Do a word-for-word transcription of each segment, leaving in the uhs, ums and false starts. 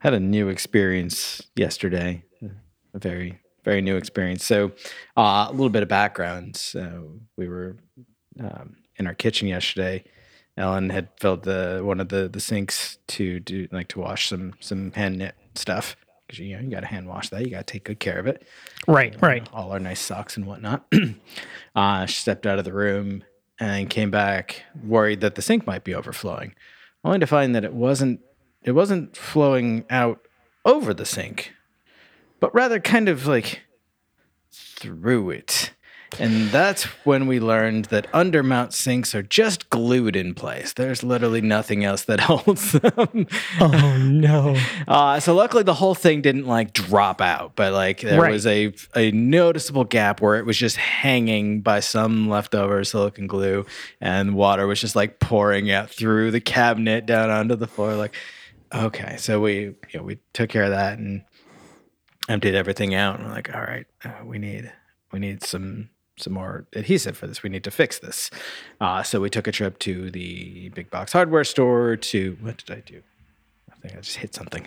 Had a new experience yesterday. A very, very new experience. So uh, a little bit of background. So we were um, in our kitchen yesterday. Ellen had filled the one of the, the sinks to do like to wash some some hand knit stuff. Because you know you got to hand wash that. You got to take good care of it. Right, you know, right. All our nice socks and whatnot. uh, she stepped out of the room and came back worried that the sink might be overflowing, only to find that it wasn't. It wasn't flowing out over the sink, but rather kind of like through it. And that's when we learned that undermount sinks are just glued in place. There's literally nothing else that holds them. Oh, no. Uh, so luckily the whole thing didn't like drop out, but like there right. was a, a noticeable gap where it was just hanging by some leftover silicone glue and water was just like pouring out through the cabinet down onto the floor. Like, okay, so we, you know, we took care of that and emptied everything out, and we're like, all right, uh, we need we need some some more adhesive for this. We need to fix this. Uh, so we took a trip to the big box hardware store to, what did I do? I think I just hit something.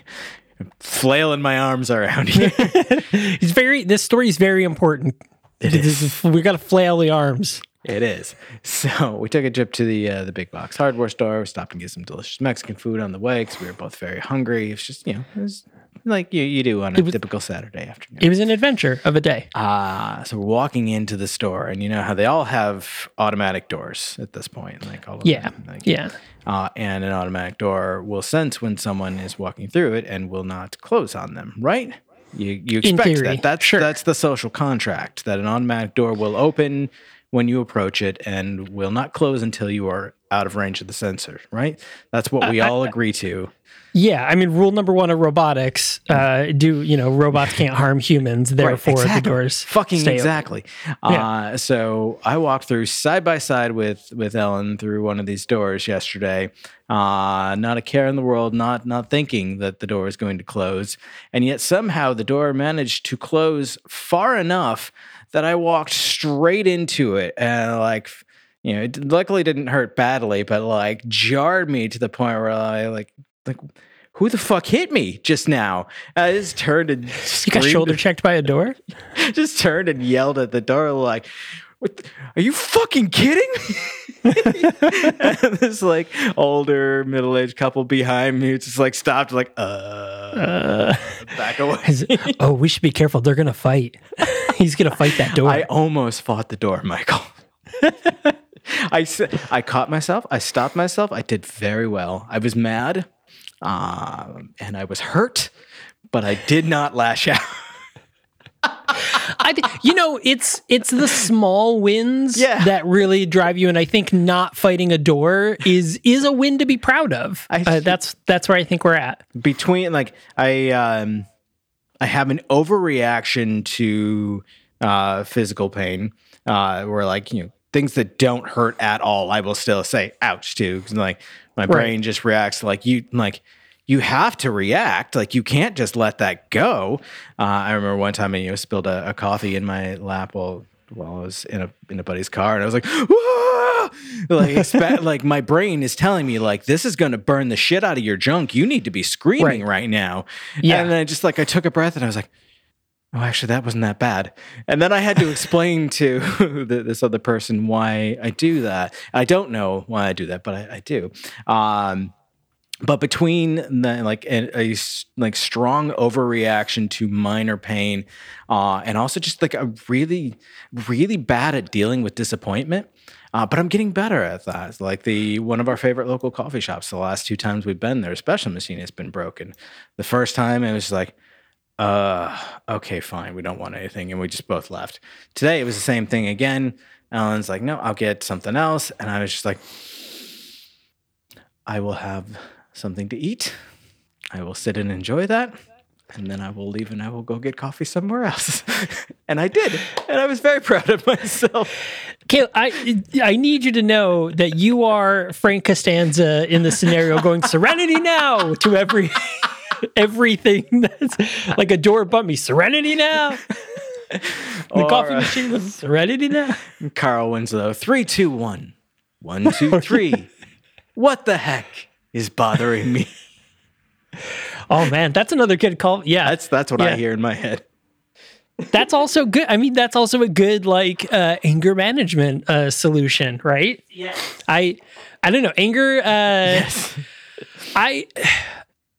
I'm flailing my arms around here. It's very, this story is very important. It is. We've got to flail the arms. It is. So we took a trip to the uh, the big box hardware store. We stopped and get some delicious Mexican food on the way because we were both very hungry. It's just, you know, it was like you, you do on a was, typical Saturday afternoon. It was an adventure of a day. Uh, so we're walking into the store, and you know how they all have automatic doors at this point. Like all of yeah. them. Like, yeah. Uh, and an automatic door will sense when someone is walking through it and will not close on them, right? You you expect that. That's, sure. that's the social contract, that an automatic door will open when you approach it and will not close until you are out of range of the sensor, right? That's what we uh, all I, agree to. Yeah, I mean, rule number one of robotics, uh, do, you know, robots can't harm humans, therefore right, exactly. the doors Fucking stay exactly. open. Yeah. Uh, so I walked through side by side with with Ellen through one of these doors yesterday, uh, not a care in the world, not not thinking that the door is going to close. And yet somehow the door managed to close far enough that I walked straight into it and, like, you know, it luckily didn't hurt badly, but, like, jarred me to the point where I, like, like who the fuck hit me just now? I just turned and screamed. You got shoulder checked by a door? Just turned and yelled at the door, like, what, are you fucking kidding me? And this, like, older middle-aged couple behind me just, like, stopped, like, uh, uh back away. Oh, we should be careful. They're going to fight. He's going to fight that door. I almost fought the door, Michael. I, I caught myself. I stopped myself. I did very well. I was mad, um, and I was hurt, but I did not lash out. I, you know, it's it's the small wins yeah. that really drive you, and I think not fighting a door is is a win to be proud of. I, uh, that's that's where I think we're at. Between, like, I um, I have an overreaction to uh, physical pain, uh, where, like, you know, things that don't hurt at all, I will still say ouch to, 'cause, like, my brain right. just reacts like you like. You have to react. Like, you can't just let that go. Uh, I remember one time I you know, spilled a, a coffee in my lap while while I was in a in a buddy's car, and I was like, whoa! Like, expect, like my brain is telling me, like, this is going to burn the shit out of your junk. You need to be screaming right, right now. Yeah. And then I just like I took a breath and I was like, oh, actually, that wasn't that bad. And then I had to explain to the, this other person why I do that. I don't know why I do that, but I, I do. Um, but between the, like a, a like strong overreaction to minor pain, uh, and also just like a really, really bad at dealing with disappointment. Uh, but I'm getting better at that. Like the one of our favorite local coffee shops, the last two times we've been there, a special machine has been broken. The first time it was like, Uh, okay, fine. We don't want anything. And we just both left. Today, it was the same thing again. Alan's like, no, I'll get something else. And I was just like, I will have something to eat. I will sit and enjoy that. And then I will leave and I will go get coffee somewhere else. And I did. And I was very proud of myself. Caleb, I I need you to know that you are Frank Costanza in the scenario going serenity now to every... everything that's like a door bumped me. Serenity now. The coffee machine was serenity now. Carl Winslow, three, two, one, one, two, three. What the heck is bothering me? Oh man, that's another good call. Yeah, that's that's what yeah. I hear in my head. That's also good. I mean, that's also a good like uh, anger management uh, solution, right? Yeah. I I don't know anger. Uh, yes. I.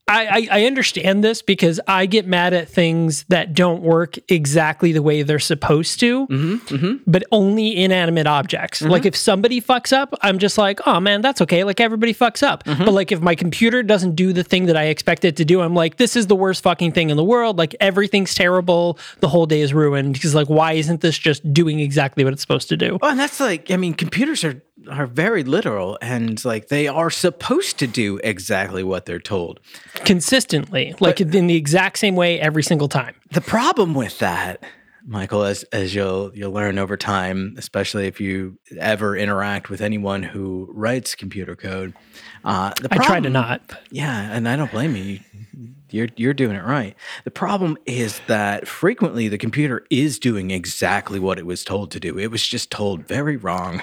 I, I understand this because I get mad at things that don't work exactly the way they're supposed to, mm-hmm, mm-hmm. but only inanimate objects. Mm-hmm. Like if somebody fucks up, I'm just like, oh man, that's okay. Like everybody fucks up. Mm-hmm. But like if my computer doesn't do the thing that I expect it to do, I'm like, this is the worst fucking thing in the world. Like everything's terrible. The whole day is ruined because like, why isn't this just doing exactly what it's supposed to do? Oh, and that's like, I mean, computers are, are very literal and like they are supposed to do exactly what they're told. Consistently, like but, in the exact same way every single time. The problem with that, Michael, as as you'll you'll learn over time, especially if you ever interact with anyone who writes computer code, uh, the problem, I try to not. Yeah, and I don't blame you. You're you're doing it right. The problem is that frequently the computer is doing exactly what it was told to do. It was just told very wrong.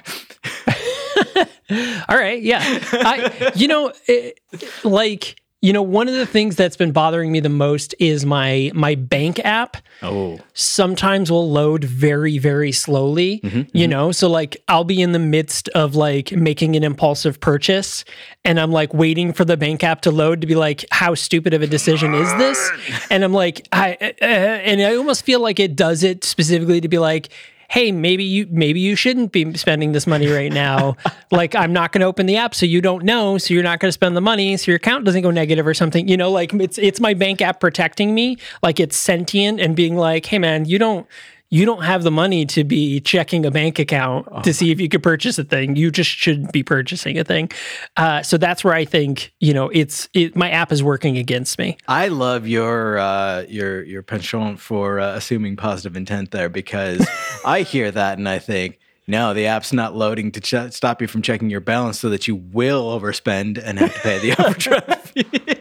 All right, yeah. I, you know, it, like. You know, one of the things that's been bothering me the most is my my bank app. Oh. Sometimes will load very, very slowly, mm-hmm, you mm-hmm. know? So, like, I'll be in the midst of, like, making an impulsive purchase, and I'm, like, waiting for the bank app to load to be like, how stupid of a decision is this? And I'm like, I, uh, and I almost feel like it does it specifically to be like, hey, maybe you maybe you shouldn't be spending this money right now. Like, I'm not going to open the app, so you don't know, so you're not going to spend the money, so your account doesn't go negative or something. You know, like, it's it's my bank app protecting me. Like, it's sentient and being like, hey, man, you don't you don't have the money to be checking a bank account oh, to see if you could purchase a thing. You just shouldn't be purchasing a thing. Uh, so that's where I think, you know, it's it, my app is working against me. I love your uh, your your penchant for uh, assuming positive intent there, because I hear that and I think, no, the app's not loading to ch- stop you from checking your balance so that you will overspend and have to pay the overdraft fee.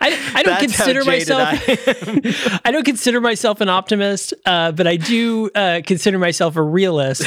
I, I don't That's consider myself. I, I don't consider myself an optimist, uh, but I do uh, consider myself a realist,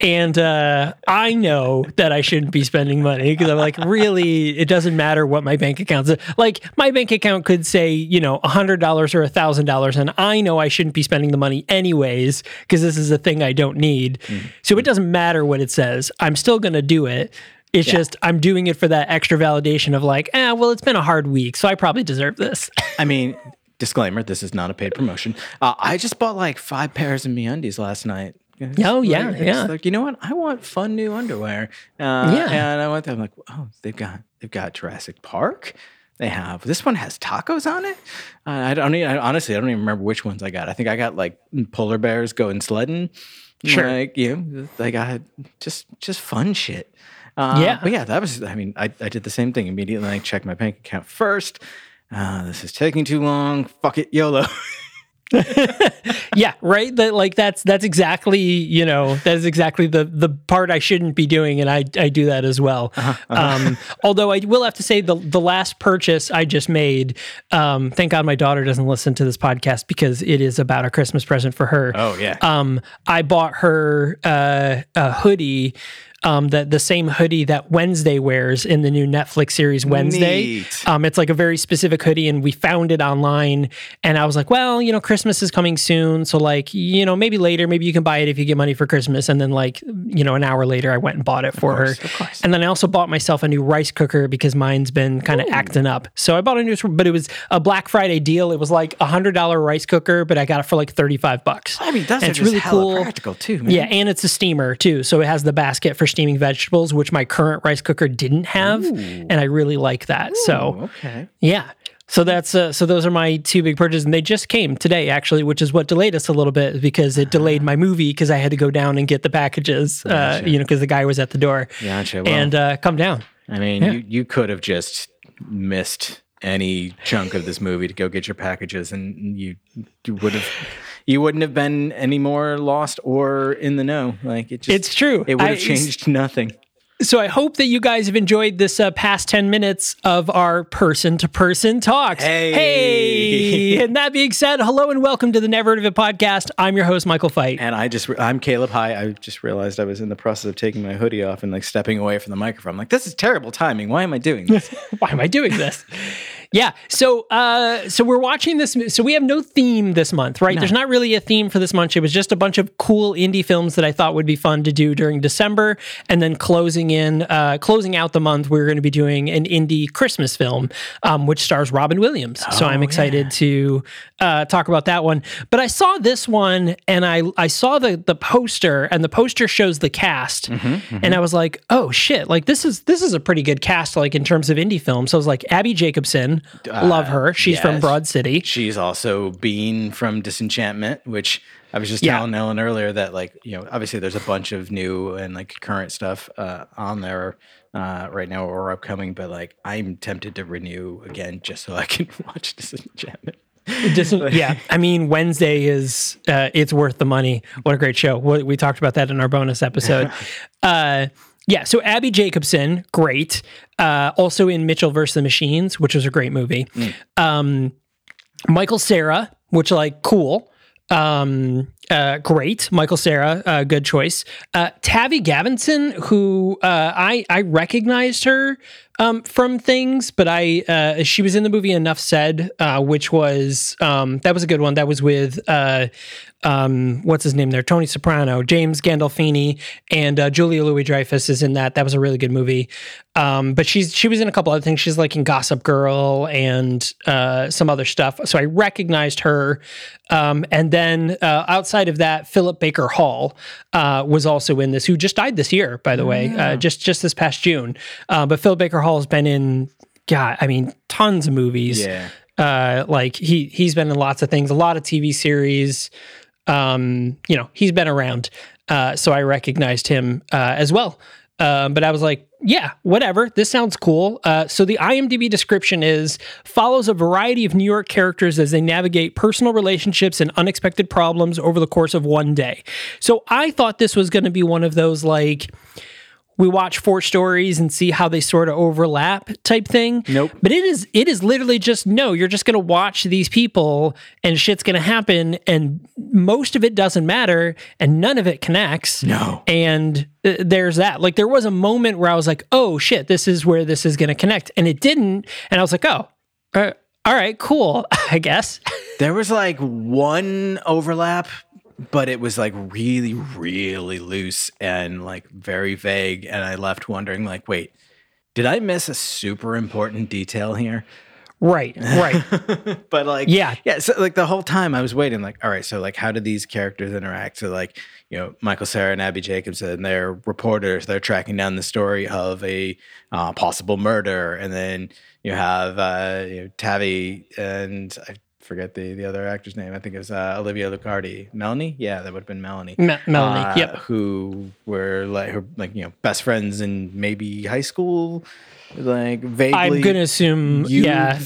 and uh, I know that I shouldn't be spending money because I'm like, really, it doesn't matter what my bank account is. Like, my bank account could say, you know, a hundred dollars or a thousand dollars, and I know I shouldn't be spending the money anyways because this is a thing I don't need. Mm-hmm. So it doesn't matter what it says. I'm still going to do it. It's yeah. just, I'm doing it for that extra validation of like, ah, eh, well, it's been a hard week, so I probably deserve this. I mean, disclaimer, this is not a paid promotion. Uh, I just bought like five pairs of MeUndies last night. It's oh, like, yeah, yeah. Like, you know what? I want fun new underwear. Uh, yeah. And I went there, I'm like, oh, they've got, they've got Jurassic Park. They have, this one has tacos on it. Uh, I don't even, I, honestly, I don't even remember which ones I got. I think I got like polar bears going sledding. Sure. Like, you know, I got just, just fun shit. Uh, yeah. But yeah, that was, I mean, I, I did the same thing immediately. I checked my bank account first. Uh, this is taking too long. Fuck it, YOLO. Yeah, right. That like that's that's exactly you know that's exactly the the part I shouldn't be doing, and I I do that as well. Uh-huh, uh-huh. Um, although I will have to say the the last purchase I just made. Um, thank God my daughter doesn't listen to this podcast because it is about a Christmas present for her. Oh yeah. Um, I bought her uh, a hoodie. Um, the, the same hoodie that Wednesday wears in the new Netflix series Wednesday. Um, it's like a very specific hoodie, and we found it online. And I was like, well, you know, Christmas is coming soon. So, like, you know, maybe later, maybe you can buy it if you get money for Christmas. And then, like, you know, an hour later, I went and bought it for her. Of course. And then I also bought myself a new rice cooker because mine's been kind of acting up. So I bought a new, but it was a Black Friday deal. It was like a one hundred dollars rice cooker, but I got it for like thirty-five bucks. I mean, that's really cool. Practical too, man. Yeah, and it's a steamer too. So it has the basket for steaming vegetables, which my current rice cooker didn't have. Ooh. And I really like that. Ooh, so okay. Yeah. So that's uh, so those are my two big purchases, and they just came today, actually, which is what delayed us a little bit because it delayed my movie because I had to go down and get the packages, uh, gotcha. you know, because the guy was at the door. Gotcha. Well, and uh, come down. I mean, yeah. you, you could have just missed any chunk of this movie to go get your packages, and you, you would have... You wouldn't have been any more lost or in the know. Like it just, it's true. It would have I, changed nothing. So I hope that you guys have enjoyed this uh, past ten minutes of our person-to-person talks. Hey. hey! And that being said, hello and welcome to the Never Heard of It Podcast. I'm your host, Michael Fight. And I just, re- I'm Caleb. Hi. I just realized I was in the process of taking my hoodie off and like stepping away from the microphone. I'm like, this is terrible timing. Why am I doing this? Why am I doing this? Yeah, so uh, so we're watching this. So we have no theme this month, right? No. There's not really a theme for this month. It was just a bunch of cool indie films that I thought would be fun to do during December, and then closing in, uh, closing out the month, we're going to be doing an indie Christmas film, um, which stars Robin Williams. Oh, so I'm excited yeah. to uh, talk about that one. But I saw this one, and I I saw the the poster, and the poster shows the cast, mm-hmm, mm-hmm. and I was like, oh shit, like this is this is a pretty good cast, like in terms of indie films. So I was like, Abby Jacobson. Uh, Love her. She's yes. from Broad City. She's also Bean from Disenchantment, which I was just yeah. telling Ellen earlier that, like, you know, obviously there's a bunch of new and like current stuff uh, on there uh, right now or upcoming, but like I'm tempted to renew again just so I can watch Disenchantment. Just, yeah, I mean, Wednesday is uh, it's worth the money. What a great show. We talked about that in our bonus episode. uh, yeah, so Abby Jacobson, great. Uh, also in Mitchell versus the Machines, which was a great movie. Mm. Um, Michael Cera, which like cool, um, uh, great. Michael Cera, uh, good choice. Uh, Tavi Gevinson, who uh, I I recognized her um, from things, but I uh, she was in the movie Enough Said, uh, which was um, that was a good one. That was with uh, um, what's his name there, Tony Soprano, James Gandolfini, and uh, Julia Louis-Dreyfus is in that. That was a really good movie. Um, but she's she was in a couple other things. She's like in Gossip Girl and uh, some other stuff. So I recognized her. Um, and then uh, outside of that, Philip Baker Hall uh, was also in this, who just died this year, by the way, yeah. uh, just just this past June. Uh, but Philip Baker Hall has been in, God, I mean, tons of movies. Yeah. Uh, like he he's been in lots of things, a lot of T V series. Um, you know, he's been around. Uh, so I recognized him uh, as well. Uh, but I was like, yeah, whatever. This sounds cool. Uh, so the IMDb description is, follows a variety of New York characters as they navigate personal relationships and unexpected problems over the course of one day. So I thought this was going to be one of those, like, we watch four stories and see how they sort of overlap type thing. Nope. But it is it is literally just, no, you're just going to watch these people and shit's going to happen. And most of it doesn't matter. And none of it connects. No. And uh, there's that. Like, there was a moment where I was like, oh, shit, this is where this is going to connect. And it didn't. And I was like, oh, uh, all right, cool, I guess. There was, like, one overlap. But it was like really, really loose and like very vague. And I left wondering, like, wait, did I miss a super important detail here? Right, right. But like, yeah. Yeah. So like the whole time I was waiting, like, all right, so like, how do these characters interact? So like, you know, Michael Cera and Abby Jacobson, they're reporters. They're tracking down the story of a uh, possible murder. And then you have uh, you know, Tavi and I forget the the other actor's name. I think it was uh, Olivia Luccardi. Melanie? Yeah, that would have been Melanie. Me- Melanie, uh, yep. Who were like, her, like, you know, best friends in maybe high school, like vaguely. I'm going to assume, youths, yeah.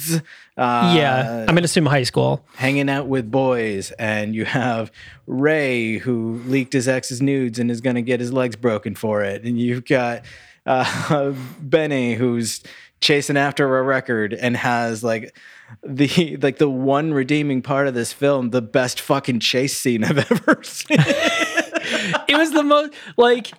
Uh, yeah, I'm going to assume high school. Hanging out with boys, and you have Ray, who leaked his ex's nudes and is going to get his legs broken for it. And you've got uh, Benny, who's chasing after a record and has like the like the one redeeming part of this film, the best fucking chase scene I've ever seen. It was the most like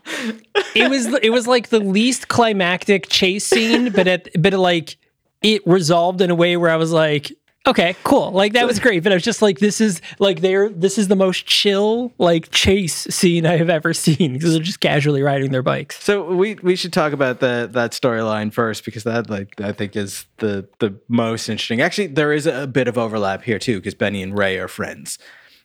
it was it was like the least climactic chase scene, but at but like it resolved in a way where I was like, okay, cool. Like that was great. But I was just like, this is like they're this is the most chill like chase scene I have ever seen, because they're just casually riding their bikes. So we we should talk about the that storyline first, because that like I think is the the most interesting. Actually, there is a bit of overlap here too, because Benny and Ray are friends.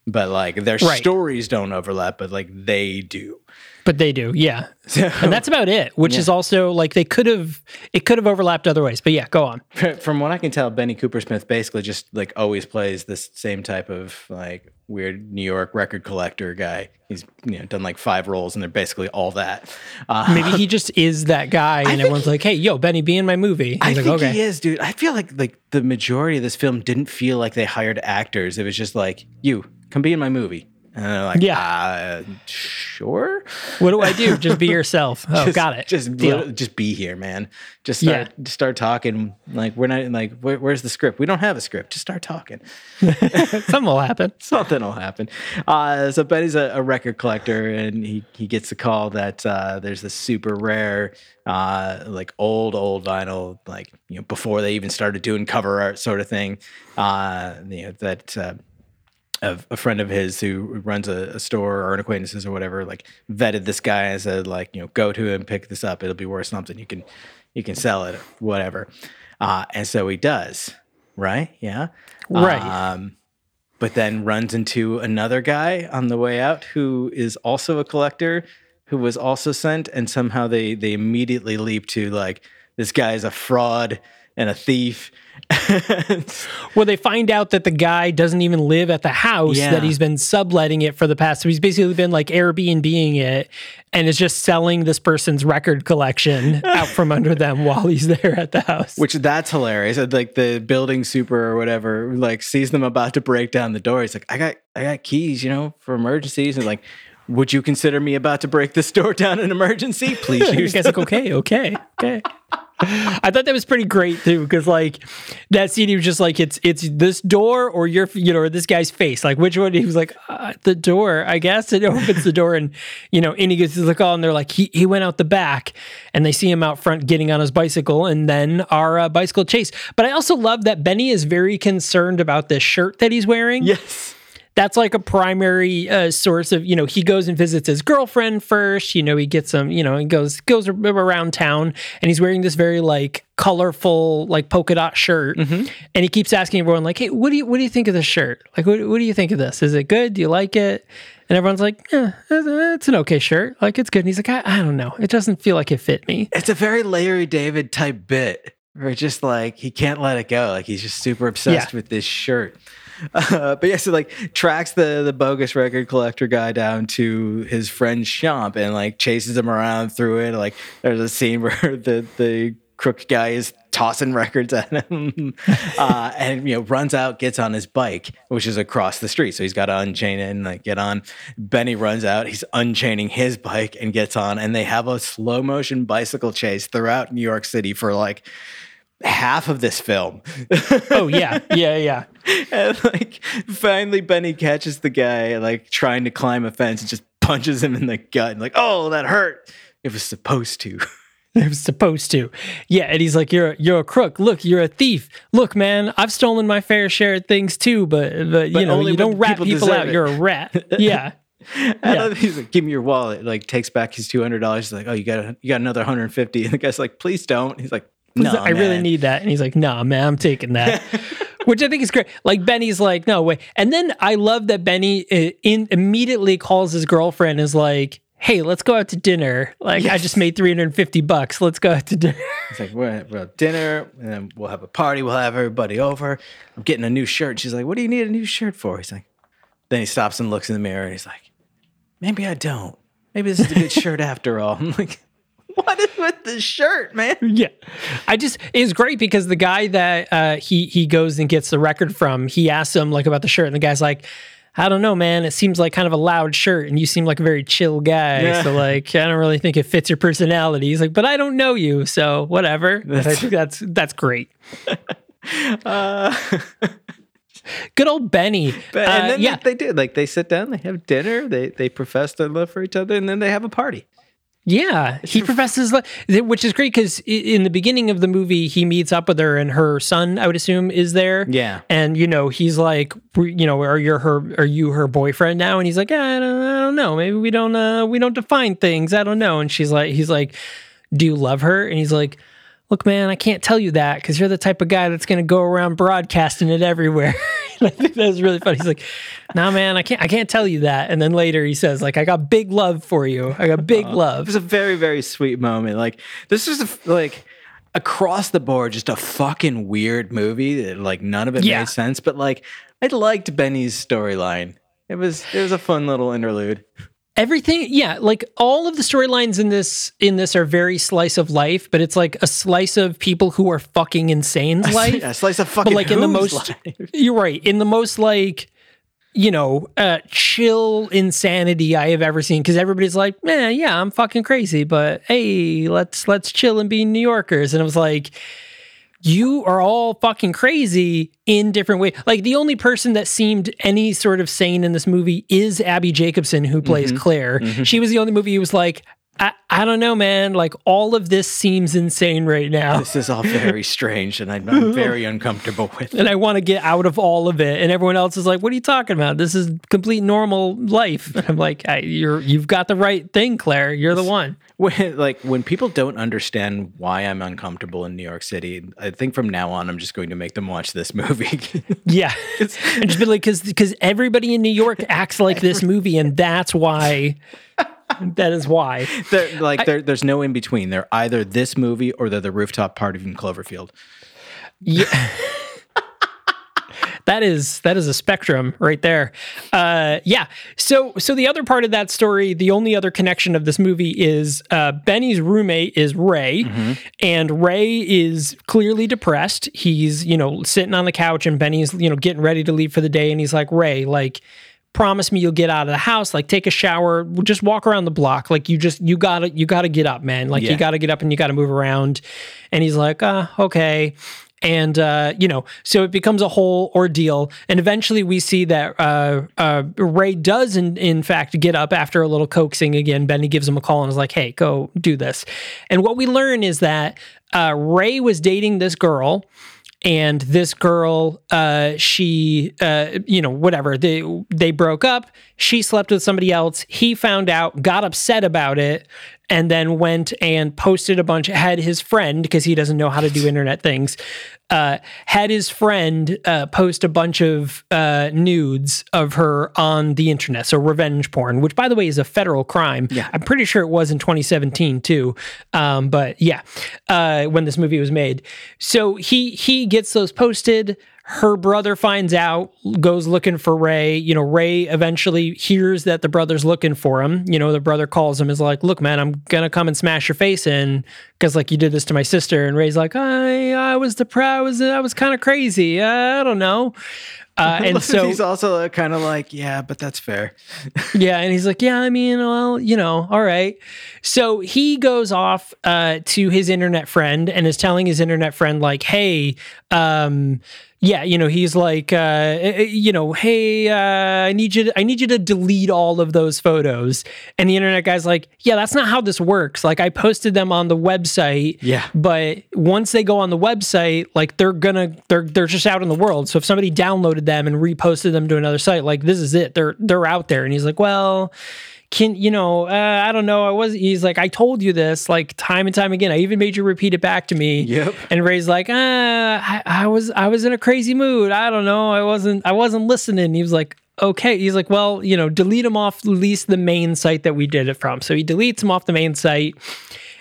But like their right. stories don't overlap, but like they do. But they do, yeah. So, and that's about it, which yeah. is also like they could have, it could have overlapped other ways. But yeah, go on. From what I can tell, Benny Cooper Smith basically just like always plays this same type of like weird New York record collector guy. He's you know done like five roles and they're basically all that. Uh, Maybe he just is that guy and everyone's he, like, hey, yo, Benny, be in my movie. I like, think okay. he is, dude. I feel like like the majority of this film didn't feel like they hired actors. It was just like, you, come be in my movie. And they're like, yeah, uh, sure. What do I do? Just be yourself. Oh, just, got it. Just, Deal. just be here, man. Just start, yeah. just start talking. Like we're not like, where, where's the script? We don't have a script. Just start talking. Something will happen. Something will happen. Uh, so Benny's a, a record collector, and he he gets a call that uh, there's this super rare, uh, like old old vinyl, like you know before they even started doing cover art sort of thing. Uh, you know that. Uh, Of a friend of his who runs a, a store or an acquaintances or whatever, like vetted this guy and said, like, you know, go to him, pick this up. It'll be worth something. You can, you can sell it, whatever. Uh, and so he does, right? Yeah, right. Um, but then runs into another guy on the way out who is also a collector, who was also sent, and somehow they they immediately leap to like this guy is a fraud and a thief. Well, they find out that the guy doesn't even live at the house, yeah. that he's been subletting it for the past. So he's basically been like Airbnb-ing it and is just selling this person's record collection out from under them while he's there at the house. Which that's hilarious. Like the building super or whatever, like sees them about to break down the door. He's like, I got, I got keys, you know, for emergencies. And like, would you consider me about to break this door down in an emergency? Please use them. He's like, okay, okay, okay. I thought that was pretty great too, because like that scene, he was just like, it's it's this door or your, you know, or this guy's face. Like which one? He was like, uh, the door, I guess. It opens the door, and you know, and he goes, he's like, oh, and they're like, he he went out the back, and they see him out front getting on his bicycle, and then our uh, bicycle chase. But I also love that Benny is very concerned about this shirt that he's wearing. Yes. That's like a primary uh, source of, you know, he goes and visits his girlfriend first, you know, he gets some, you know, he goes goes around town, and he's wearing this very like colorful like polka dot shirt, mm-hmm. and he keeps asking everyone like, hey, what do you what do you think of this shirt? Like, what, what do you think of this? Is it good? Do you like it? And everyone's like, yeah, it's an okay shirt. Like, it's good. And he's like, I, I don't know. It doesn't feel like it fit me. It's a very Larry David type bit where just like he can't let it go. Like he's just super obsessed yeah. with this shirt. Uh, but yeah, so like tracks the, the bogus record collector guy down to his friend's shop and like chases him around through it. Like there's a scene where the, the crook guy is tossing records at him uh, and, you know, runs out, gets on his bike, which is across the street. So he's got to unchain it and like get on. Benny runs out, he's unchaining his bike and gets on, and they have a slow motion bicycle chase throughout New York City for like half of this film. Oh yeah, yeah, yeah. And like finally Benny catches the guy like trying to climb a fence and just punches him in the gut and like, oh, that hurt. It was supposed to. It was supposed to. Yeah, and he's like, you're you're a crook. Look, you're a thief. Look, man, I've stolen my fair share of things too, but, but, but you know, you don't rat people, people out. It. You're a rat. Yeah. And yeah. He's like, give me your wallet. Like takes back his two hundred dollars. He's like, oh, you got you got another one hundred fifty. And the guy's like, please don't. He's like, no, I man. really need that. And he's like, nah, man, I'm taking that. Which I think is great. Like, Benny's like, no way. And then I love that Benny in, immediately calls his girlfriend, is like, hey, let's go out to dinner. Like, yes. I just made three hundred fifty bucks. Let's go out to dinner. It's like, we're, we're at dinner, and then we'll have a party. We'll have everybody over. I'm getting a new shirt. She's like, what do you need a new shirt for? He's like, then he stops and looks in the mirror, and he's like, maybe I don't. Maybe this is a good shirt after all. I'm like, what is with this shirt, man? Yeah. I just, it's great because the guy that uh, he, he goes and gets the record from, he asks him, like, about the shirt, and the guy's like, I don't know, man. It seems like kind of a loud shirt, and you seem like a very chill guy. Yeah. So, like, I don't really think it fits your personality. He's like, but I don't know you, so whatever. That's, I think that's that's great. uh, Good old Benny. But, and uh, then yeah. they, they do. Like, they sit down, they have dinner, they they profess their love for each other, and then they have a party. Yeah, he professes, which is great because in the beginning of the movie, he meets up with her and her son, I would assume, is there. Yeah. And, you know, he's like, you know, are you her, are you her boyfriend now? And he's like, I don't, I don't know. Maybe we don't uh, we don't define things. I don't know. And she's like, he's like, do you love her? And he's like, look, man, I can't tell you that because you're the type of guy that's going to go around broadcasting it everywhere. I think that was really funny. He's like, nah, man, I can't I can't tell you that. And then later he says, like, I got big love for you. I got big Aww. love. It was a very, very sweet moment. Like, this is a, like across the board, just a fucking weird movie. That, like, none of it yeah. made sense. But, like, I liked Benny's storyline. It was it was a fun little interlude. Everything, yeah, like all of the storylines in this in this are very slice of life, but it's like a slice of people who are fucking insane's life. A slice of fucking, but like in the most, life. You're right, in the most like, you know, uh, chill insanity I have ever seen. Because everybody's like, man, yeah, I'm fucking crazy, but hey, let's let's chill and be New Yorkers. And it was like, you are all fucking crazy in different ways. Like, the only person that seemed any sort of sane in this movie is Abby Jacobson, who plays mm-hmm. Claire. Mm-hmm. She was the only movie who was like, I, I don't know, man. Like, all of this seems insane right now. This is all very strange, and I'm, I'm very uncomfortable with it. And I want to get out of all of it. And everyone else is like, what are you talking about? This is complete normal life. And I'm like, I, you're, you've got the right thing, Claire. You're the one. When, like, when people don't understand why I'm uncomfortable in New York City, I think from now on, I'm just going to make them watch this movie. Yeah. And just be like, because because everybody in New York acts like this movie, and that's why... That is why. They're, like, I, there's no in between. They're either this movie or they're the rooftop party from Cloverfield. Yeah. That is that is a spectrum right there. Uh, yeah. So so the other part of that story, the only other connection of this movie is uh, Benny's roommate is Ray, mm-hmm. and Ray is clearly depressed. He's, you know, sitting on the couch, and Benny's, you know, getting ready to leave for the day, and he's like, Ray, like, promise me you'll get out of the house, like, take a shower, just walk around the block, like, you just you gotta you gotta get up, man, like, yeah. you gotta get up and you gotta move around. And he's like, uh okay. And uh you know, so it becomes a whole ordeal, and eventually we see that uh uh Ray does in, in fact get up after a little coaxing again. Benny gives him a call and is like, hey, go do this. And what we learn is that uh Ray was dating this girl. And this girl, uh, she, uh, you know, whatever, they they broke up. She slept with somebody else. He found out, got upset about it, and then went and posted a bunch, had his friend, because he doesn't know how to do internet things, uh, had his friend uh, post a bunch of uh, nudes of her on the internet. So revenge porn, which, by the way, is a federal crime. Yeah. I'm pretty sure it was in twenty seventeen, too. Um, but yeah, uh, when this movie was made. So he he gets those posted. Her brother finds out, goes looking for Ray. You know, Ray eventually hears that the brother's looking for him. You know, the brother calls him, is like, look, man, I'm going to come and smash your face in because, like, you did this to my sister. And Ray's like, I I was depressed. I was, I was kind of crazy. I don't know. Uh, and so he's also kind of like, yeah, but that's fair. Yeah. And he's like, yeah, I mean, well, you know, all right. So he goes off uh, to his internet friend and is telling his internet friend, like, hey, um, yeah, you know, he's like, uh, you know, hey, uh, I need you to, I need you to delete all of those photos. And the internet guy's like, yeah, that's not how this works. Like, I posted them on the website. Yeah. But once they go on the website, like, they're gonna, they're, they're just out in the world. So if somebody downloaded them and reposted them to another site, like, this is it, they're they're out there. And he's like, well, can you know, uh, I don't know, I was he's like, I told you this, like, time and time again, I even made you repeat it back to me. Yep. And Ray's like, ah, I, I was I was in a crazy mood, I don't know, I wasn't I wasn't listening. He was like, okay, he's like, well, you know, delete them off at least the main site that we did it from. So he deletes them off the main site.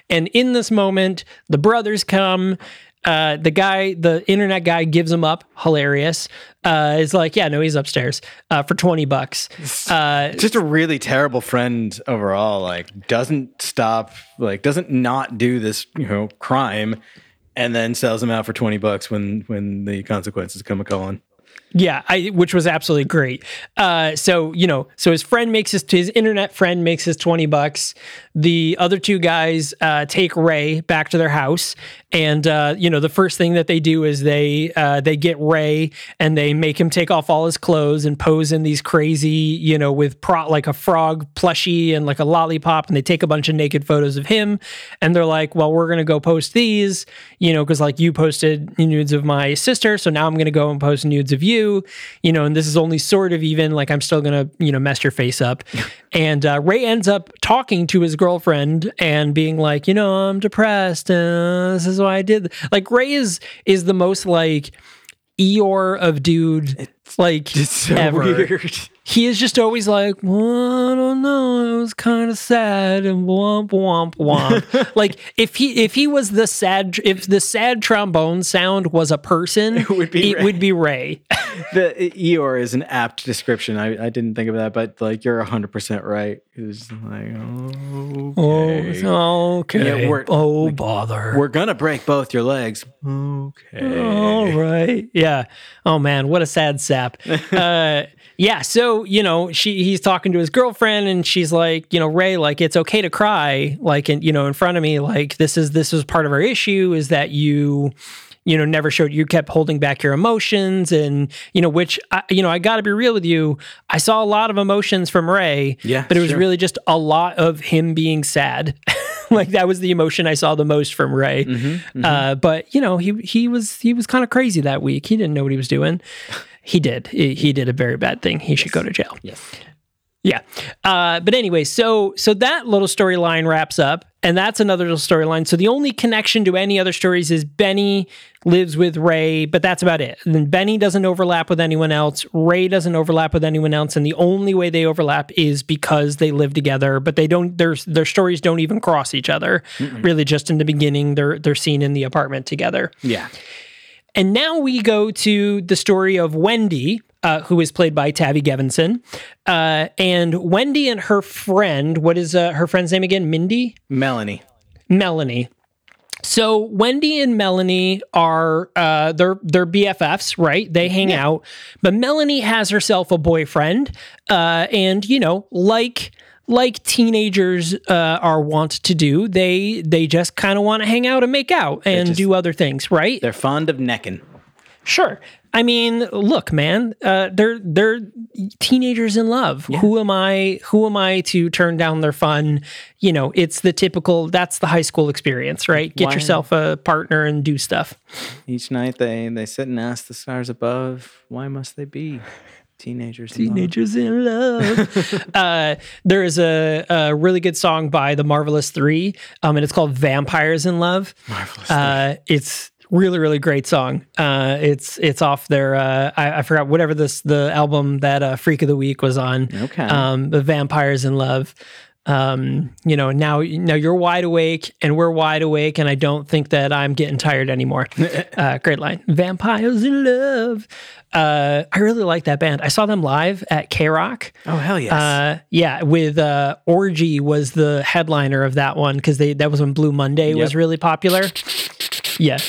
And in this moment, the brothers come. Uh, the guy, the internet guy, gives him up. Hilarious. Uh, is like, yeah, no, he's upstairs uh, for twenty bucks. Uh, Just a really terrible friend overall. Like, doesn't stop, like, doesn't not do this, you know, crime, and then sells him out for twenty bucks when when the consequences come a calling. Yeah, I, which was absolutely great. Uh, so, you know, so his friend makes his, his internet friend makes his twenty bucks. The other two guys uh, take Ray back to their house. And, uh, you know, the first thing that they do is they uh, they get Ray and they make him take off all his clothes and pose in these crazy, you know, with pro- like a frog plushie and like a lollipop. And they take a bunch of naked photos of him. And they're like, well, we're going to go post these, you know, because like you posted nudes of my sister. So now I'm going to go and post nudes of you. You know, and this is only sort of even, like, I'm still gonna, you know, mess your face up. And uh, Ray ends up talking to his girlfriend and being like, you know, I'm depressed. Uh, this is why I did. Like, Ray is is the most like Eeyore of dude. It's, like it's so ever. Weird. He is just always like, well, I don't know, it was kind of sad and womp womp womp. Like if he if he was the sad if the sad trombone sound was a person, it would be it Ray. Would be Ray. The Eeyore is an apt description. I, I didn't think of that, but like you're one hundred percent right. It's like okay, oh, okay, yeah, we're, oh like, bother. We're gonna break both your legs. Okay, all right, yeah. Oh man, what a sad sap. Uh, yeah, so. You know, she he's talking to his girlfriend and she's like, you know, Ray, like, it's okay to cry, like, and you know, in front of me, like, this is this is part of our issue is that you, you know, never showed, you kept holding back your emotions. And, you know, which, I, you know, I got to be real with you. I saw a lot of emotions from Ray, yeah, but it was sure. really just a lot of him being sad. Like that was the emotion I saw the most from Ray. Mm-hmm, mm-hmm. Uh, but, you know, he, he was, he was kind of crazy that week. He didn't know what he was doing. He did. He did a very bad thing. He should yes. go to jail. Yes. Yeah. Uh, but anyway, so so that little storyline wraps up, and that's another little storyline. So the only connection to any other stories is Benny lives with Ray, but that's about it. And Benny doesn't overlap with anyone else. Ray doesn't overlap with anyone else, and the only way they overlap is because they live together. But they don't. Their their stories don't even cross each other. Mm-mm. Really, just in the beginning, they're they're seen in the apartment together. Yeah. And now we go to the story of Wendy, uh, who is played by Tavi Gevinson. Uh, and Wendy and her friend, what is uh, her friend's name again? Mindy? Melanie. Melanie. So Wendy and Melanie are, uh, they're, they're B F Fs, right? They hang yeah. out. But Melanie has herself a boyfriend. Uh, and, you know, like... like teenagers uh, are wont to do, they they just kind of want to hang out and make out and just, do other things, right? They're fond of necking. Sure. I mean, look, man, uh, they're they're teenagers in love. Yeah. Who am I? Who am I to turn down their fun? You know, it's the typical. That's the high school experience, right? Get Why? yourself a partner and do stuff. Each night they they sit and ask the stars above, "Why must they be?" Teenagers, teenagers in love. uh, there is a, a really good song by the Marvelous Three, um, and it's called "Vampires in Love." Marvelous. Uh, it's really, really great song. Uh, it's it's off their uh, I, I forgot whatever this the album that uh, Freak of the Week was on. Okay, um, the "Vampires in Love." Um, you know, now now you're wide awake and we're wide awake, and I don't think that I'm getting tired anymore. Uh, great line. Vampires in love. Uh, I really like that band. I saw them live at K-Rock. Oh, hell yes. Uh, yeah, with uh, Orgy was the headliner of that one because they that was when Blue Monday yep. was really popular. Yeah.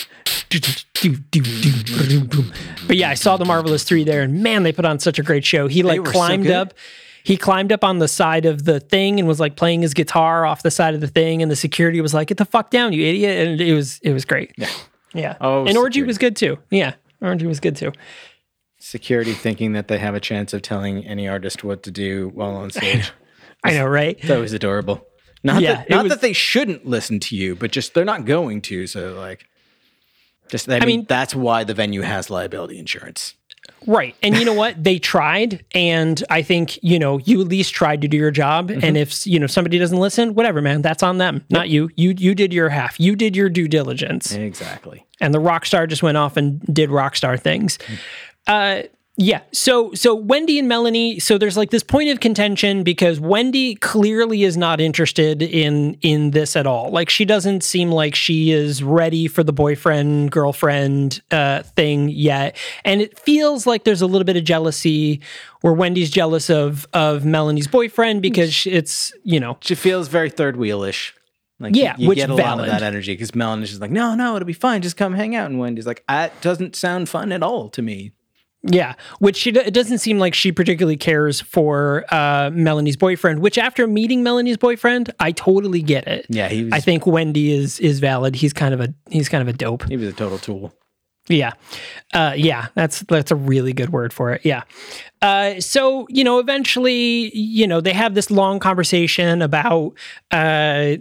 But yeah, I saw the Marvelous Three there, and man, they put on such a great show. He like climbed so up. He climbed up on the side of the thing and was like playing his guitar off the side of the thing, and the security was like, "Get the fuck down, you idiot!" And it was it was great. Yeah, yeah. Oh, and security. Orgy was good too. Yeah, Orgy was good too. Security thinking that they have a chance of telling any artist what to do while on stage. I know, right? That was adorable. Not yeah, that, not was, that they shouldn't listen to you, but just they're not going to. So like, just I, I mean, mean that's why the venue has liability insurance. Right. And you know what? They tried. And I think, you know, you at least tried to do your job. Mm-hmm. And if, you know, somebody doesn't listen, whatever, man, that's on them, yep. not you. You you did your half. You did your due diligence. Exactly. And the rock star just went off and did rock star things. Mm-hmm. Uh, Yeah. So so Wendy and Melanie, so there's like this point of contention because Wendy clearly is not interested in in this at all. Like, she doesn't seem like she is ready for the boyfriend, girlfriend uh, thing yet. And it feels like there's a little bit of jealousy where Wendy's jealous of of Melanie's boyfriend because it's, you know. She feels very third wheel-ish. Like, yeah, you, you which get a valid. lot of that energy because Melanie's just like, no, no, it'll be fine. Just come hang out. And Wendy's like, that doesn't sound fun at all to me. Yeah, which she, it doesn't seem like she particularly cares for uh, Melanie's boyfriend, which after meeting Melanie's boyfriend, I totally get it. Yeah, he was, I think Wendy is is valid. He's kind of a he's kind of a dope. He was a total tool. Yeah. Uh, yeah, that's that's a really good word for it. Yeah. Uh, so, you know, eventually, you know, they have this long conversation about uh,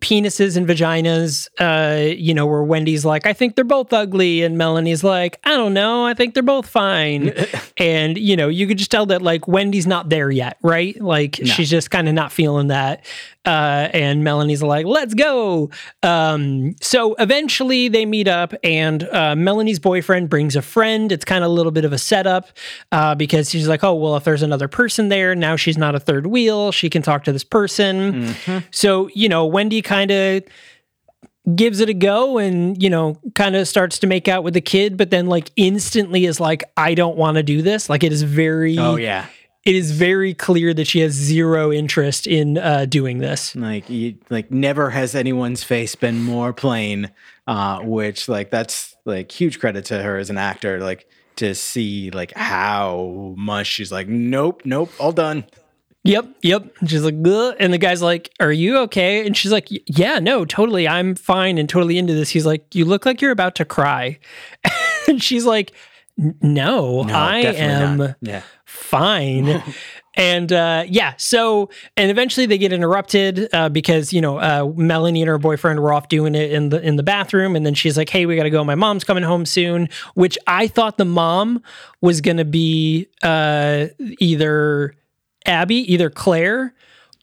penises and vaginas, uh, you know, where Wendy's like, I think they're both ugly. And Melanie's like, I don't know. I think they're both fine. And, you know, you could just tell that, like, Wendy's not there yet, right? Like, no. She's just kind of not feeling that. Uh, and Melanie's like, let's go. Um, so eventually they meet up and uh, Melanie's boyfriend brings a friend. It's kind of a little bit of a setup. Uh, because she's like, oh, well, if there's another person there, now she's not a third wheel. She can talk to this person. Mm-hmm. So, you know, Wendy kind of gives it a go and, you know, kind of starts to make out with the kid, but then like instantly is like, I don't want to do this. Like, it is very, oh, yeah. It is very clear that she has zero interest in uh, doing this. Like, you, like never has anyone's face been more plain, uh, which like, that's like huge credit to her as an actor. Like, to see like how much she's like, nope, nope, all done. Yep, yep. And she's like, ugh. And the guy's like, are you okay? And she's like, yeah, no, totally. I'm fine and totally into this. He's like, you look like you're about to cry. And she's like, no, no I am yeah. fine. And uh, yeah, so, and eventually they get interrupted uh, because, you know, uh, Melanie and her boyfriend were off doing it in the in the bathroom. And then she's like, hey, we got to go. My mom's coming home soon, which I thought the mom was going to be uh, either Abby, either Claire,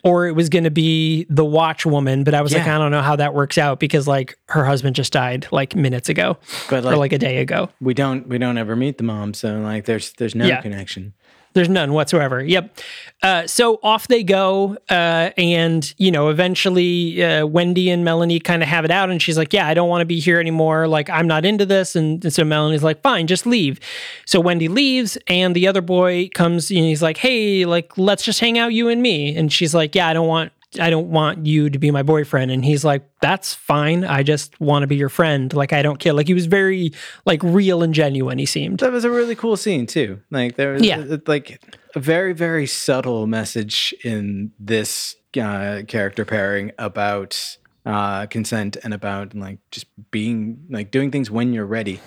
or it was going to be the watchwoman. But I was yeah. like, I don't know how that works out because like her husband just died like minutes ago but, like, or like a day ago. We don't we don't ever meet the mom. So like there's there's no yeah. connection. There's none whatsoever. Yep. Uh, so off they go. Uh, and, you know, eventually uh, Wendy and Melanie kind of have it out. And she's like, yeah, I don't want to be here anymore. Like, I'm not into this. And, and so Melanie's like, fine, just leave. So Wendy leaves. And the other boy comes and he's like, hey, like, let's just hang out, you and me. And she's like, yeah, I don't want I don't want you to be my boyfriend. And he's like, that's fine. I just want to be your friend. Like, I don't care. Like, he was very like real and genuine. He seemed. That was a really cool scene too. Like there was yeah. a, like a very, very subtle message in this uh, character pairing about uh, consent and about like just being like doing things when you're ready.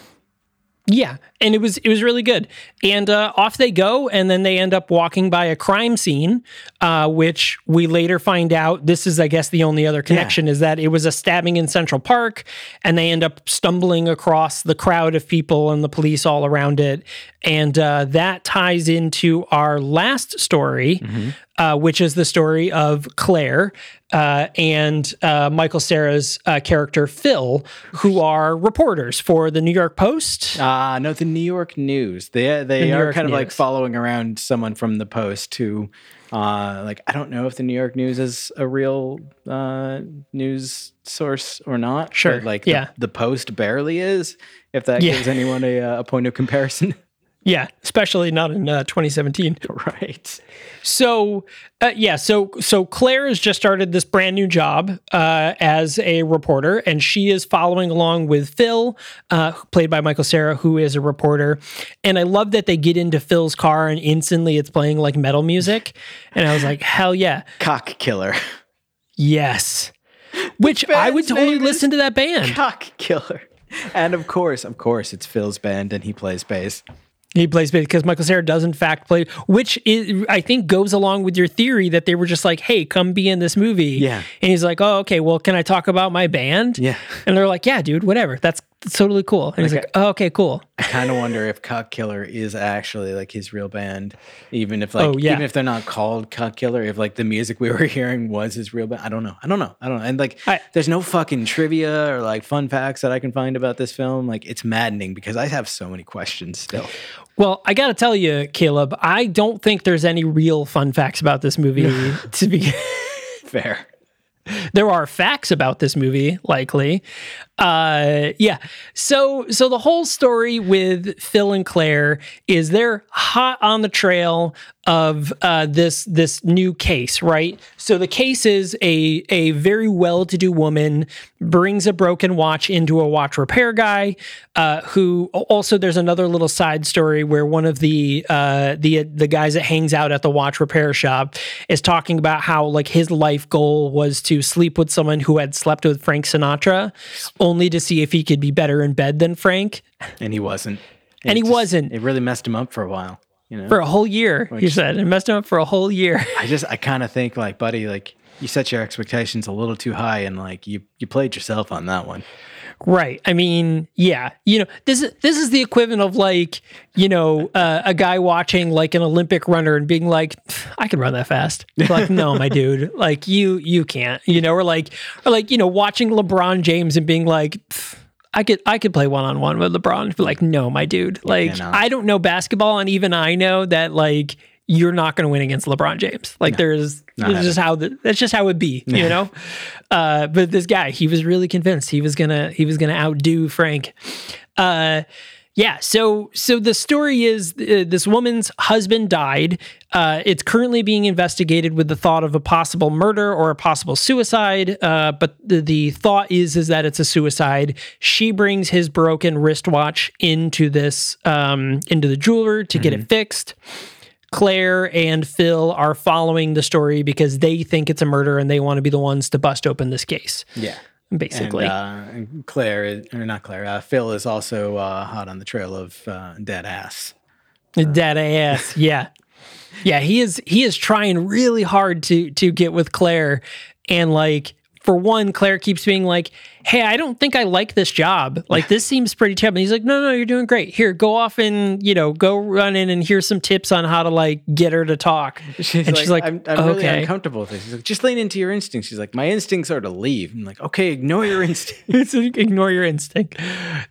Yeah, and it was it was really good. And uh, off they go, and then they end up walking by a crime scene, uh, which we later find out, this is, I guess, the only other connection, yeah. is that it was a stabbing in Central Park, and they end up stumbling across the crowd of people and the police all around it. And uh, that ties into our last story, mm-hmm. uh, which is the story of Claire uh, and uh, Michael Cera's uh, character, Phil, who are reporters for the New York Post. Uh, no, the New York News. They, they the are York kind News. of like following around someone from the Post who, uh, like, I don't know if the New York News is a real uh, news source or not. Sure. But, like, yeah. the, the Post barely is, if that yeah. gives anyone a, a point of comparison. Yeah, especially not in uh, twenty seventeen. Right. So, uh, yeah, so so Claire has just started this brand new job uh, as a reporter, and she is following along with Phil, uh, played by Michael Cera, who is a reporter. And I love that they get into Phil's car, and instantly it's playing, like, metal music. And I was like, hell yeah. Cuck Killer. Yes. Which I would totally listen to that band. Cuck Killer. And, of course, of course, it's Phil's band, and he plays bass. He plays bass because Michael Cera does in fact play, which is, I think goes along with your theory that they were just like, hey, come be in this movie. Yeah. And he's like, oh, okay, well, can I talk about my band? Yeah. And they're like, yeah, dude, whatever. That's, that's totally cool. And okay. he's like, oh, okay, cool. I kind of wonder if Cuck Killer is actually like his real band, even if like, oh, yeah. even if they're not called Cuck Killer, if like the music we were hearing was his real band. I don't know. I don't know. I don't know. And like, I, there's no fucking trivia or like fun facts that I can find about this film. Like, it's maddening because I have so many questions still. Well, I got to tell you, Caleb, I don't think there's any real fun facts about this movie to be fair. There are facts about this movie, likely. Uh, yeah. So so the whole story with Phil and Claire is they're hot on the trail of uh, this this new case, right? So the case is a, a very well-to-do woman brings a broken watch into a watch repair guy, uh, who also there's another little side story where one of the, uh, the, the guys that hangs out at the watch repair shop is talking about how like his life goal was to sleep with someone who had slept with Frank Sinatra, only to see if he could be better in bed than Frank. And he wasn't. And, and he just, wasn't. It really messed him up for a while. You know? For a whole year, Which, you said. It messed him up for a whole year. I just, I kind of think like, buddy, like you set your expectations a little too high and like you, you played yourself on that one. Right. I mean, yeah, you know, this is, this is the equivalent of like, you know, uh, a guy watching like an Olympic runner and being like, I can run that fast. Like, no, my dude, like you, you can't, you know, or like, or like, you know, watching LeBron James and being like, I could, I could play one-on-one with LeBron. But like, no, my dude, like I don't know basketball. And even I know that like, you're not going to win against LeBron James. Like no, there's, that's just how the, that's just how it'd be, yeah. you know? Uh, but this guy, he was really convinced he was gonna, he was gonna outdo Frank. Uh, yeah. So, so the story is uh, this woman's husband died. Uh, it's currently being investigated with the thought of a possible murder or a possible suicide. Uh, but the, the thought is, is that it's a suicide. She brings his broken wristwatch into this, um, into the jeweler to mm-hmm. get it fixed. Claire and Phil are following the story because they think it's a murder and they want to be the ones to bust open this case. Yeah. Basically. And, uh, and Claire, is, or not Claire, uh, Phil is also uh, hot on the trail of uh, dead ass. Uh, dead ass, yeah. Yeah, he is He is trying really hard to to get with Claire. And like, for one, Claire keeps being like, hey, I don't think I like this job. Like, this seems pretty terrible. And he's like, no, no, you're doing great. Here, go off and, you know, go run in and here's some tips on how to, like, get her to talk. She's and like, she's like, I'm, I'm okay. really uncomfortable with this. He's like, just lean into your instincts. She's like, my instincts are to leave. I'm like, okay, ignore your instincts. Ignore your instinct.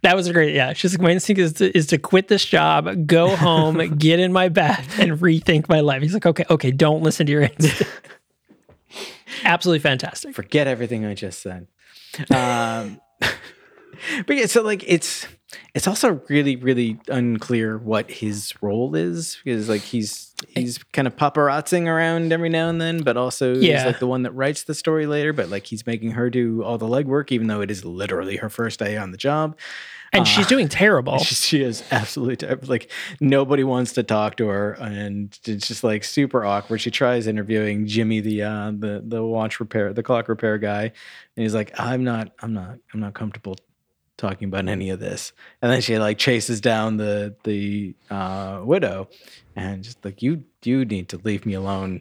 That was great. Yeah. She's like, my instinct is to, is to quit this job, go home, get in my bath, and rethink my life. He's like, okay, okay, don't listen to your instincts. Absolutely fantastic. Forget everything I just said. Um, but yeah, so like it's it's also really really unclear what his role is because like he's he's kind of paparazzing around every now and then, but also yeah. he's like the one that writes the story later. But like he's making her do all the legwork, even though it is literally her first day on the job. And uh, she's doing terrible. She, she is absolutely terrible. Like, nobody wants to talk to her, and it's just, like, super awkward. She tries interviewing Jimmy, the uh, the the watch repair, the clock repair guy, and he's like, I'm not, I'm not, I'm not comfortable talking about any of this. And then she, like, chases down the the uh, widow, and just, like, you you need to leave me alone.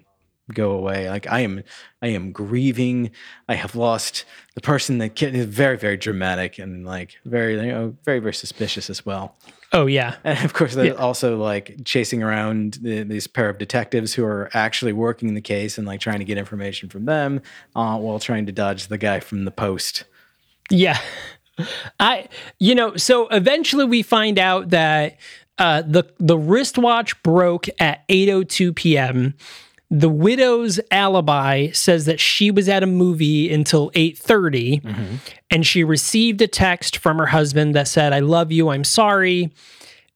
Go away. Like, I am, I am grieving. I have lost the person that kid is very, very dramatic and like very, you know, very, very suspicious as well. Oh yeah. And of course they're yeah. also like chasing around the, these pair of detectives who are actually working the case and like trying to get information from them uh, while trying to dodge the guy from the post. Yeah. I, you know, so eventually we find out that uh, the, the wristwatch broke at eight oh two p.m. The widow's alibi says that she was at a movie until eight thirty, mm-hmm. and she received a text from her husband that said, I love you, I'm sorry,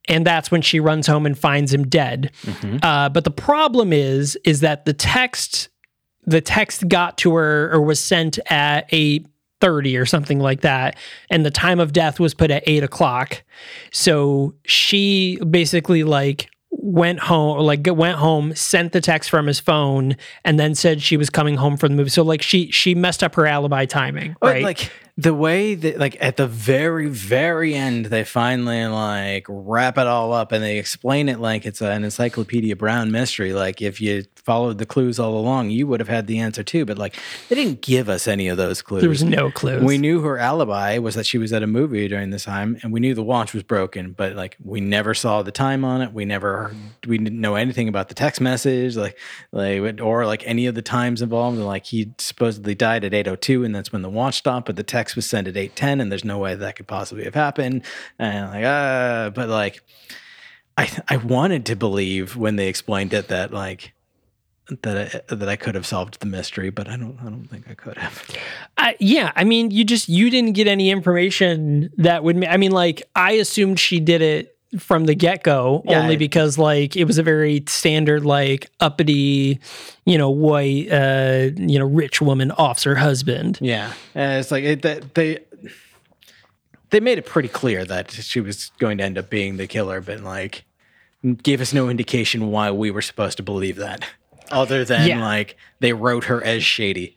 and that's when she runs home and finds him dead. Mm-hmm. Uh, but the problem is, is that the text, the text got to her or was sent at eight thirty or something like that, and the time of death was put at eight o'clock. So she basically, like, went home, or like went home, sent the text from his phone, and then said she was coming home from the movie. So like she she messed up her alibi timing, right? But like the way that like at the very very end they finally like wrap it all up and they explain it like it's an Encyclopedia Brown mystery. Like if you followed the clues all along, you would have had the answer too. But like they didn't give us any of those clues. There was no clues. We knew her alibi was that she was at a movie during this time, and we knew the watch was broken. But like we never saw the time on it. We never. We didn't know anything about the text message, like, like, or like any of the times involved. And like he supposedly died at eight oh two, and that's when the watch stopped. But the text was sent at eight ten, and there's no way that could possibly have happened. And like, uh, but like, I I wanted to believe when they explained it that like that I, that I could have solved the mystery, but I don't I don't think I could have. Uh, yeah, I mean, you just you didn't get any information that would. I mean, like I assumed she did it from the get-go, yeah, only I, because like it was a very standard like uppity, you know, white, uh, you know, rich woman offs her husband. Yeah, and it's like it, that they. They made it pretty clear that she was going to end up being the killer, but like gave us no indication why we were supposed to believe that other than yeah. like they wrote her as shady.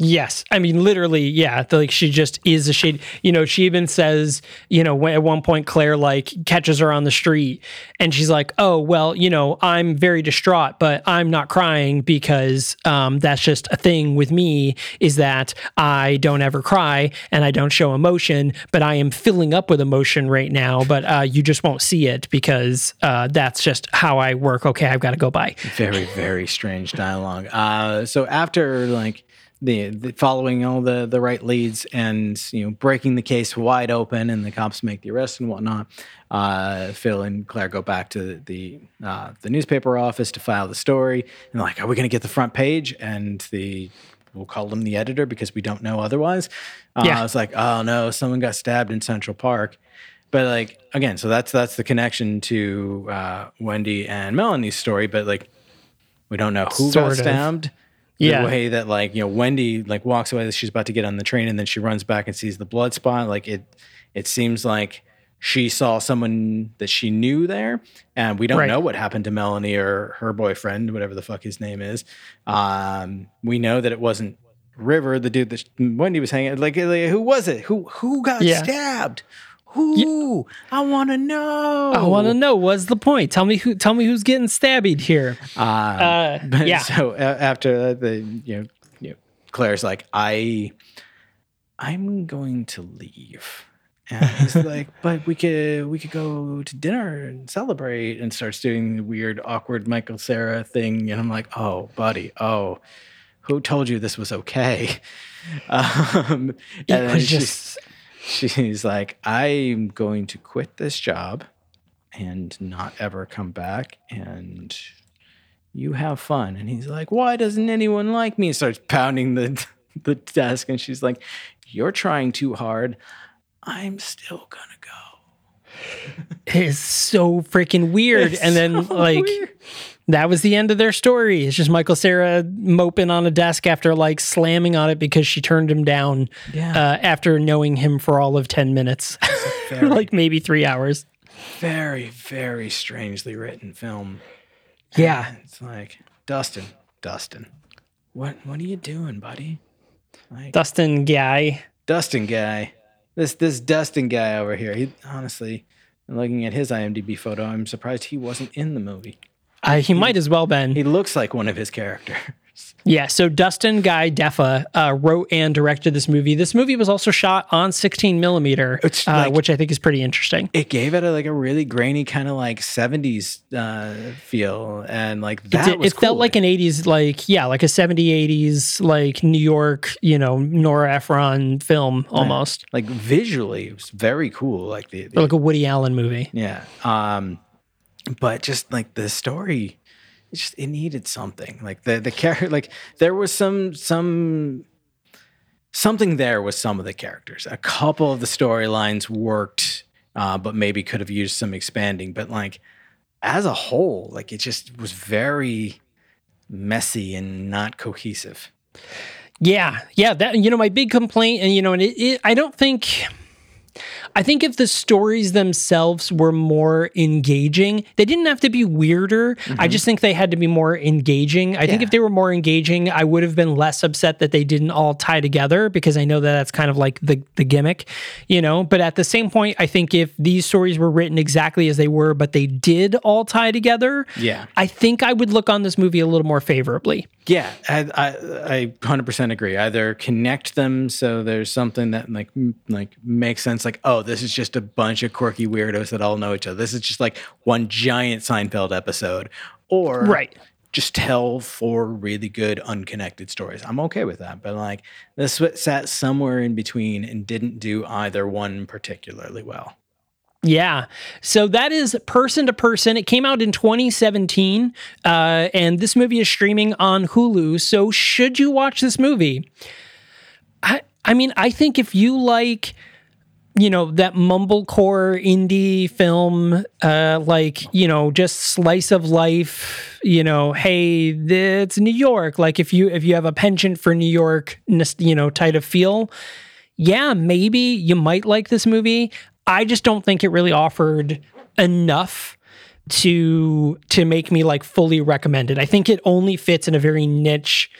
Yes. I mean, literally. Yeah. Like she just is a shady, you know, she even says, you know, at one point, Claire like catches her on the street and she's like, oh, well, you know, I'm very distraught, but I'm not crying because, um, that's just a thing with me is that I don't ever cry and I don't show emotion, but I am filling up with emotion right now, but, uh, you just won't see it because, uh, that's just how I work. Okay. I've got to go by. Very, very strange dialogue. Uh, so after like, The, the following all the, the right leads and, you know, breaking the case wide open and the cops make the arrest and whatnot. Uh, Phil and Claire go back to the uh, the newspaper office to file the story. And like, are we going to get the front page? And the, we'll call them the editor because we don't know otherwise. Uh, yeah. I was like, oh no, someone got stabbed in Central Park. But like, again, so that's, that's the connection to uh, Wendy and Melanie's story. But like, we don't know who sort got of. stabbed. The yeah. way that, like, you know, Wendy, like, walks away, she's about to get on the train, and then she runs back and sees the blood spot. Like, it it seems like she saw someone that she knew there, and we don't right. know what happened to Melanie or her boyfriend, whatever the fuck his name is. Um, we know that it wasn't River, the dude that she, Wendy was hanging out. Like, like, who was it? Who, who got yeah. stabbed? Who? Yeah. I want to know. I want to know. What's the point? Tell me who. Tell me who's getting stabbed here. Uh, uh, yeah. So after the you know, you know, Claire's like, I, I'm going to leave, and he's like, but we could we could go to dinner and celebrate, and starts doing the weird, awkward Michael Cera thing, and I'm like, oh, buddy, oh. Who told you this was okay? Um, and it was just. She's like, I'm going to quit this job and not ever come back, and you have fun. And he's like, why doesn't anyone like me? And starts pounding the the desk, and she's like, you're trying too hard. I'm still going to go. It's so freaking weird. It's and then, so like... weird. That was the end of their story. It's just Michael Cera moping on a desk after like slamming on it because she turned him down yeah. uh, after knowing him for all of ten minutes, very, like maybe three hours. Very, very strangely written film. Yeah. And it's like, Dustin, Dustin, what what are you doing, buddy? Like, Dustin Guy. Dustin Guy. This, this Dustin Guy over here. He honestly, looking at his I M D B photo, I'm surprised he wasn't in the movie. Uh, he might as well been. He looks like one of his characters. Yeah, so Dustin Guy Defa uh, wrote and directed this movie. This movie was also shot on sixteen millimeter, like, uh, which I think is pretty interesting. It gave it a, like a really grainy kind of like seventies uh, feel, and like that it, was It cool. felt like an eighties, like yeah, like a seventies, eighties, like New York, you know, Nora Ephron film almost. Right. Like visually, it was very cool. Like the, the like a Woody Allen movie. Yeah. Um, But just like the story, it just it needed something. Like the the character, like there was some some something there with some of the characters. A couple of the storylines worked, uh, but maybe could have used some expanding. But like as a whole, like it just was very messy and not cohesive. Yeah, yeah. That you know my big complaint, and you know, and it, it, I don't think. I think if the stories themselves were more engaging, they didn't have to be weirder. Mm-hmm. I just think they had to be more engaging. I yeah. think if they were more engaging, I would have been less upset that they didn't all tie together, because I know that that's kind of like the, the gimmick, you know? But at the same point, I think if these stories were written exactly as they were, but they did all tie together, yeah. I think I would look on this movie a little more favorably. Yeah, I, I, I one hundred percent agree. Either connect them so there's something that like like makes sense, like, oh, this is just a bunch of quirky weirdos that all know each other. This is just like one giant Seinfeld episode. Or right. just tell four really good unconnected stories. I'm okay with that. But like this sat somewhere in between and didn't do either one particularly well. Yeah. So that is Person to Person. It came out in twenty seventeen, uh, and this movie is streaming on Hulu. So should you watch this movie? I, I mean, I think if you like, you know, that mumblecore indie film, uh, like, you know, just slice of life, you know, hey, it's New York. Like if you, if you have a penchant for New York, you know, type of feel, yeah, maybe you might like this movie. I just don't think it really offered enough to to make me like fully recommend it. I think it only fits in a very niche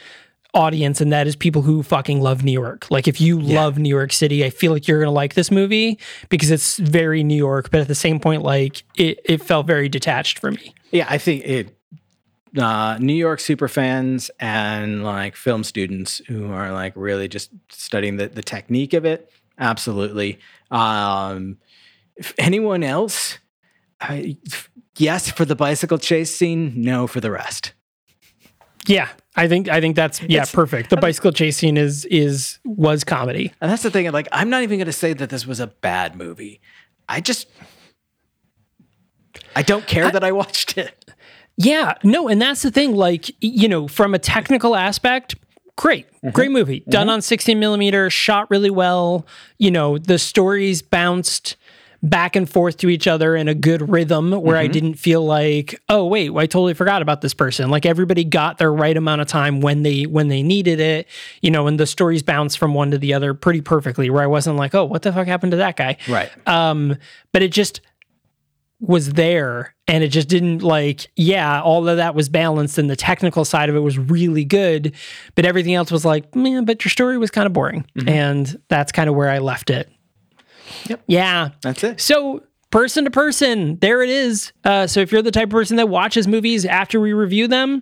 audience, and that is people who fucking love New York. Like if you yeah. love New York City, I feel like you're gonna like this movie because it's very New York, but at the same point, like it, it felt very detached for me. Yeah, I think it uh New York super fans and like film students who are like really just studying the, the technique of it. Absolutely. Um, if anyone else, I, yes, for the bicycle chase scene, no for the rest. Yeah, I think I think that's yeah it's, perfect. The I bicycle mean, chase scene is is was comedy, and that's the thing. Like, I'm not even going to say that this was a bad movie. I just I don't care I, that I watched it. Yeah, no, and that's the thing. Like, you know, from a technical aspect. Great, mm-hmm. great movie. Done mm-hmm. on sixteen millimeter, shot really well. You know, the stories bounced back and forth to each other in a good rhythm where mm-hmm. I didn't feel like, oh, wait, I totally forgot about this person. Like everybody got their right amount of time when they when they needed it, you know, and the stories bounced from one to the other pretty perfectly where I wasn't like, oh, what the fuck happened to that guy? Right. Um, but it just was there. And it just didn't like, yeah, all of that was balanced and the technical side of it was really good, but everything else was like, man, but your story was kind of boring. Mm-hmm. And that's kind of where I left it. Yep. Yeah. That's it. So Person to Person, there it is. Uh, so if you're the type of person that watches movies after we review them,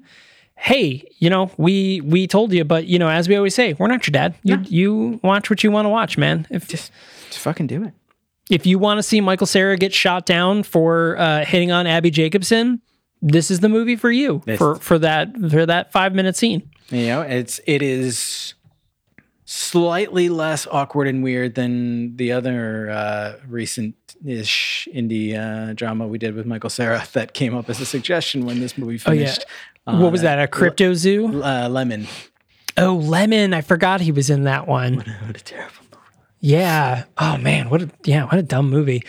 hey, you know, we we told you, but you know, as we always say, we're not your dad. You yeah. you watch what you want to watch, man. If just, just fucking do it. If you want to see Michael Cera get shot down for uh, hitting on Abby Jacobson, this is the movie for you this. for for that for that five minute scene. You know, it's it is slightly less awkward and weird than the other uh, recent-ish indie uh, drama we did with Michael Cera that came up as a suggestion when this movie finished. Oh, yeah. What uh, was that? A Crypto Zoo? Uh, Lemon. Oh, Lemon! I forgot he was in that one. What a, what a terrible. Yeah. Oh man. What a, yeah. What a dumb movie.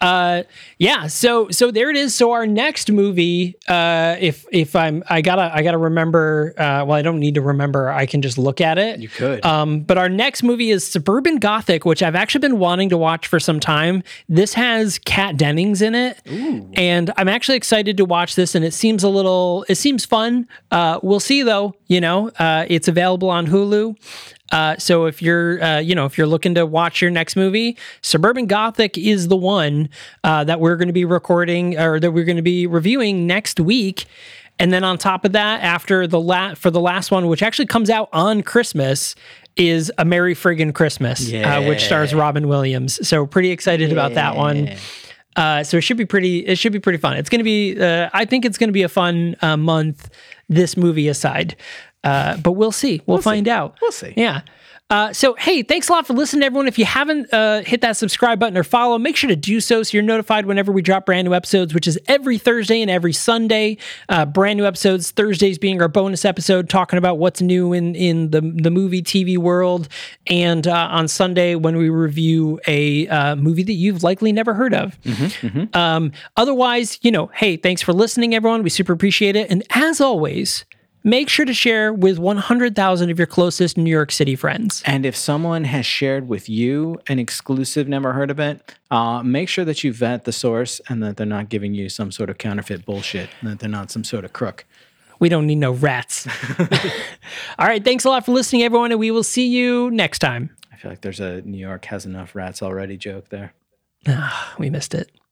Uh, yeah. So, so there it is. So our next movie, uh, if, if I'm, I gotta, I gotta remember, uh, well, I don't need to remember. I can just look at it. You could. Um, but our next movie is Suburban Gothic, which I've actually been wanting to watch for some time. This has Kat Dennings in it. Ooh. And I'm actually excited to watch this and it seems a little, it seems fun. Uh, we'll see though, you know, uh, it's available on Hulu. Uh, so if you're, uh, you know, if you're looking to watch your next movie, Suburban Gothic is the one uh, that we're going to be recording or that we're going to be reviewing next week. And then on top of that, after the la- for the last one, which actually comes out on Christmas, is A Merry Friggin' Christmas, yeah. uh, which stars Robin Williams. So pretty excited yeah. about that one. Uh, so it should be pretty. It should be pretty fun. It's going to be. Uh, I think it's going to be a fun uh, month. This movie aside. Uh, but we'll see. We'll, we'll find see. out. We'll see. Yeah. Uh, so, hey, thanks a lot for listening, everyone. If you haven't uh, hit that subscribe button or follow, make sure to do so so you're notified whenever we drop brand new episodes, which is every Thursday and every Sunday. Uh, brand new episodes, Thursdays being our bonus episode, talking about what's new in, in the, the movie, T V world. And uh, on Sunday, when we review a uh, movie that you've likely never heard of. Mm-hmm, mm-hmm. Um, otherwise, you know, hey, thanks for listening, everyone. We super appreciate it. And as always, make sure to share with one hundred thousand of your closest New York City friends. And if someone has shared with you an exclusive Never Heard of It, uh, make sure that you vet the source and that they're not giving you some sort of counterfeit bullshit, and that they're not some sort of crook. We don't need no rats. All right, thanks a lot for listening, everyone, and we will see you next time. I feel like there's a New York has enough rats already joke there. Ah, we missed it.